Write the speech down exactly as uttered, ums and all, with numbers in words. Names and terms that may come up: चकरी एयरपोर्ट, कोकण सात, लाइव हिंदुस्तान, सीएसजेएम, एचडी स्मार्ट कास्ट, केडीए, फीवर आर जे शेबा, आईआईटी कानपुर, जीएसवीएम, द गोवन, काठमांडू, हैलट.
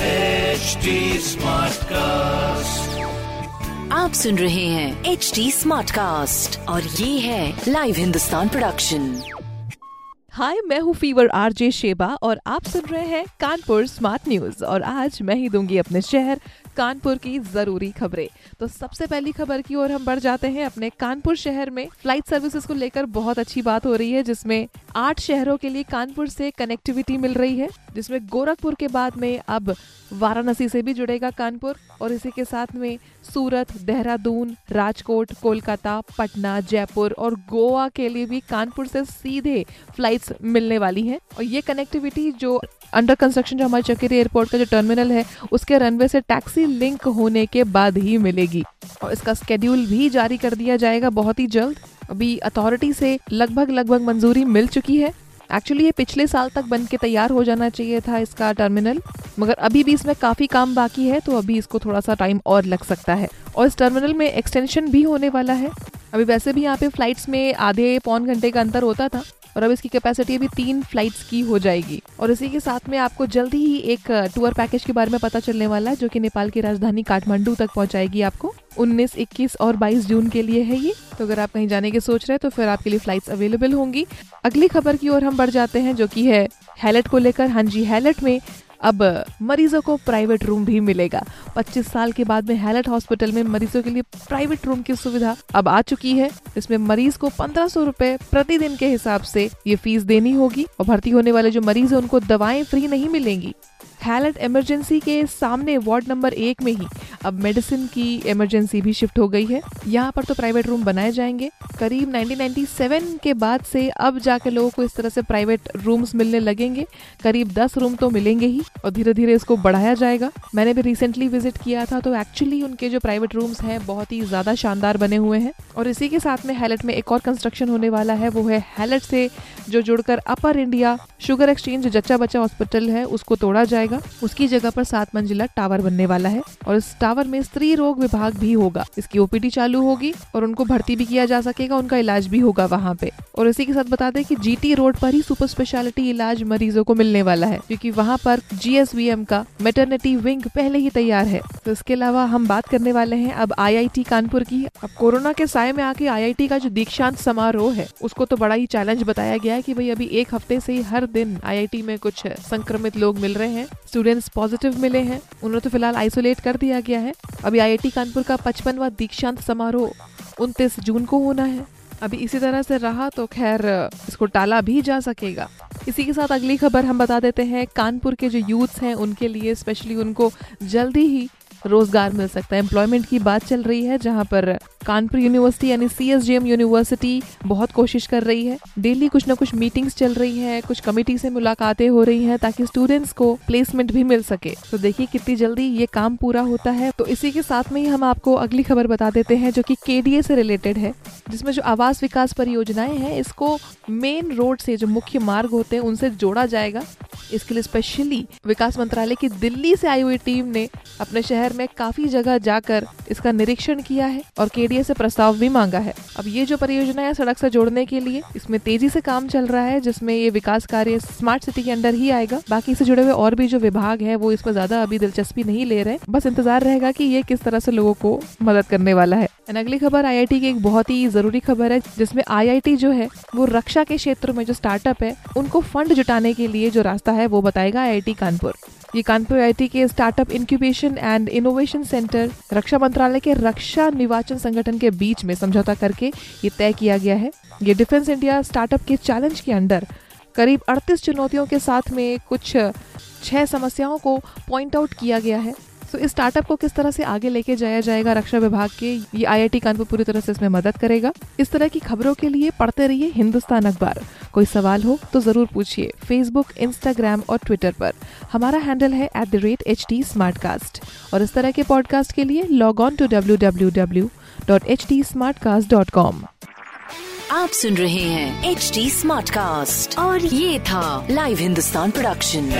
एचडी स्मार्ट कास्ट, आप सुन रहे हैं एचडी स्मार्ट कास्ट और ये है लाइव हिंदुस्तान प्रोडक्शन। हाय, मैं हूँ फीवर आर जे शेबा और आप सुन रहे हैं कानपुर स्मार्ट न्यूज और आज मैं ही दूंगी अपने शहर कानपुर की जरूरी खबरें। तो सबसे पहली खबर की ओर हम बढ़ जाते हैं। अपने कानपुर शहर में फ्लाइट सर्विसेज को लेकर बहुत अच्छी बात हो रही है, जिसमें आठ शहरों के लिए कानपुर से कनेक्टिविटी मिल रही है, जिसमें गोरखपुर के बाद में अब वाराणसी से भी जुड़ेगा कानपुर और इसी के साथ में सूरत, देहरादून, राजकोट, कोलकाता, पटना, जयपुर और गोवा के लिए भी कानपुर से सीधे फ्लाइट्स मिलने वाली हैं। और ये कनेक्टिविटी जो अंडर कंस्ट्रक्शन जो हमारे चकरी एयरपोर्ट का जो टर्मिनल है उसके रनवे से टैक्सी लिंक होने के बाद ही मिलेगी और इसका स्केड्यूल भी जारी कर दिया जाएगा बहुत ही जल्द। अभी अथॉरिटी से लगभग लगभग मंजूरी मिल चुकी है। एक्चुअली ये पिछले साल तक बन के तैयार हो जाना चाहिए था इसका टर्मिनल, मगर अभी भी इसमें काफ़ी काम बाकी है तो अभी इसको थोड़ा सा टाइम और लग सकता है। और इस टर्मिनल में एक्सटेंशन भी होने वाला है। अभी वैसे भी यहाँ पे फ्लाइट्स में आधे पौन घंटे का अंतर होता था और अब इसकी कैपेसिटी भी तीन फ्लाइट्स की हो जाएगी। और इसी के साथ में आपको जल्दी ही एक टूर पैकेज के बारे में पता चलने वाला है जो कि नेपाल की राजधानी काठमांडू तक पहुंचाएगी आपको। उन्नीस, इक्कीस और बाईस जून के लिए है ये, तो अगर आप कहीं जाने के सोच रहे हैं तो फिर आपके लिए फ्लाइट्स अवेलेबल होंगी। अगली खबर की ओर हम बढ़ जाते हैं जो कि है हैलट को लेकर। हाँ जी, हैलट में अब मरीजों को प्राइवेट रूम भी मिलेगा। पच्चीस साल के बाद में हैलट हॉस्पिटल में मरीजों के लिए प्राइवेट रूम की सुविधा अब आ चुकी है। इसमें मरीज को पंद्रह सौ रुपए प्रतिदिन के हिसाब से ये फीस देनी होगी और भर्ती होने वाले जो मरीज हैं उनको दवाएं फ्री नहीं मिलेंगी। हैलट इमरजेंसी के सामने वार्ड नंबर एक में ही अब मेडिसिन की इमरजेंसी भी शिफ्ट हो गई है। यहाँ पर तो प्राइवेट रूम बनाए जाएंगे। करीब उन्नीस सौ सत्तानवे के बाद से अब जाके लोगों को इस तरह से प्राइवेट रूम्स मिलने लगेंगे। करीब दस रूम तो मिलेंगे ही और धीरे धीरे इसको बढ़ाया जाएगा। मैंने भी रिसेंटली विजिट किया था तो एक्चुअली उनके जो प्राइवेट रूम्स हैं बहुत ही ज़्यादा शानदार बने हुए हैं। और इसी के साथ में हैलट में एक और कंस्ट्रक्शन होने वाला है, वो है हैलट से जो जुड़कर अपर इंडिया शुगर एक्सचेंज जच्चा बच्चा हॉस्पिटल है उसको तोड़ा जाएगा। उसकी जगह पर सात मंजिला टावर बनने वाला है और इस टावर में स्त्री रोग विभाग भी होगा। इसकी ओपीडी चालू होगी और उनको भर्ती भी किया जा सकेगा, उनका इलाज भी होगा वहाँ पे। और इसी के साथ बता दें कि जीटी रोड पर ही सुपर स्पेशलिटी इलाज मरीजों को मिलने वाला है क्योंकि वहाँ पर जीएसवीएम का मैटरनिटी विंग पहले ही तैयार है। तो इसके अलावा हम बात करने वाले हैं अब आईआईटी कानपुर की। अब कोरोना के साय में आके आईआईटी का जो दीक्षांत समारोह है उसको तो बड़ा ही चैलेंज बताया गया है कि भाई अभी एक हफ्ते से हर दिन आईआईटी में कुछ संक्रमित लोग मिल रहे हैं। स्टूडेंट्स पॉजिटिव मिले हैं, उन्हें तो फिलहाल आइसोलेट कर दिया गया है। अभी आईआईटी कानपुर का पचपनवां दीक्षांत समारोह उनतीस जून को होना है। अभी इसी तरह से रहा तो खैर इसको टाला भी जा सकेगा। इसी के साथ अगली खबर हम बता देते हैं, कानपुर के जो यूथ्स हैं उनके लिए स्पेशली उनको जल्दी ही रोजगार मिल सकता है। एम्प्लॉयमेंट की बात चल रही है जहां पर कानपुर यूनिवर्सिटी यानी सीएसजेएम यूनिवर्सिटी बहुत कोशिश कर रही है। डेली कुछ ना कुछ मीटिंग्स चल रही हैं, कुछ कमेटी से मुलाकातें हो रही हैं ताकि स्टूडेंट्स को प्लेसमेंट भी मिल सके। तो देखिए कितनी जल्दी ये काम पूरा होता है। तो इसी के साथ में ही हम आपको अगली खबर बता देते हैं जो कि केडीए से रिलेटेड है, जिसमें जो आवास विकास परियोजनाएं हैं इसको मेन रोड से जो मुख्य मार्ग होते हैं उनसे जोड़ा जाएगा। इसके लिए स्पेशली विकास मंत्रालय की दिल्ली से आई हुई टीम ने अपने शहर में काफी जगह जाकर इसका निरीक्षण किया है और केडीए से प्रस्ताव भी मांगा है। अब ये जो परियोजना है सड़क से जोड़ने के लिए, इसमें तेजी से काम चल रहा है, जिसमें ये विकास कार्य स्मार्ट सिटी के अंदर ही आएगा। बाकी से जुड़े हुए और भी जो विभाग है वो इसमें ज्यादा अभी दिलचस्पी नहीं ले रहे, बस इंतजार रहेगा कि ये किस तरह से लोगों को मदद करने वाला है। अगली खबर आईआईटी की एक बहुत ही जरूरी खबर है, जिसमें आईआईटी जो है वो रक्षा के क्षेत्र में जो स्टार्टअप है उनको फंड जुटाने के लिए जो रास्ता है वो बताएगा आईआईटी कानपुर। ये कानपुर आईआईटी के startup incubation and innovation centre रक्षा मंत्रालय के रक्षा निर्वाचन संगठन के बीच में समझौता करके ये तय किया गया है। ये डिफेंस इंडिया स्टार्टअप के चैलेंज के अंडर करीब अड़तीस चुनौतियों के साथ में कुछ छह समस्याओं को पॉइंट आउट किया गया है। तो इस स्टार्टअप को किस तरह से आगे लेके जाया जाएगा रक्षा विभाग के, ये आईआईटी कानपुर पूरी तरह से इसमें मदद करेगा। इस तरह की खबरों के लिए पढ़ते रहिए हिंदुस्तान अखबार। कोई सवाल हो तो जरूर पूछिए फेसबुक, इंस्टाग्राम और ट्विटर पर। हमारा हैंडल है at the rate H D smart cast और इस तरह के पॉडकास्ट के लिए log on to W W W dot H D smart cast dot com. आप सुन रहे हैं एच डी स्मार्ट कास्ट और ये था लाइव हिंदुस्तान प्रोडक्शन।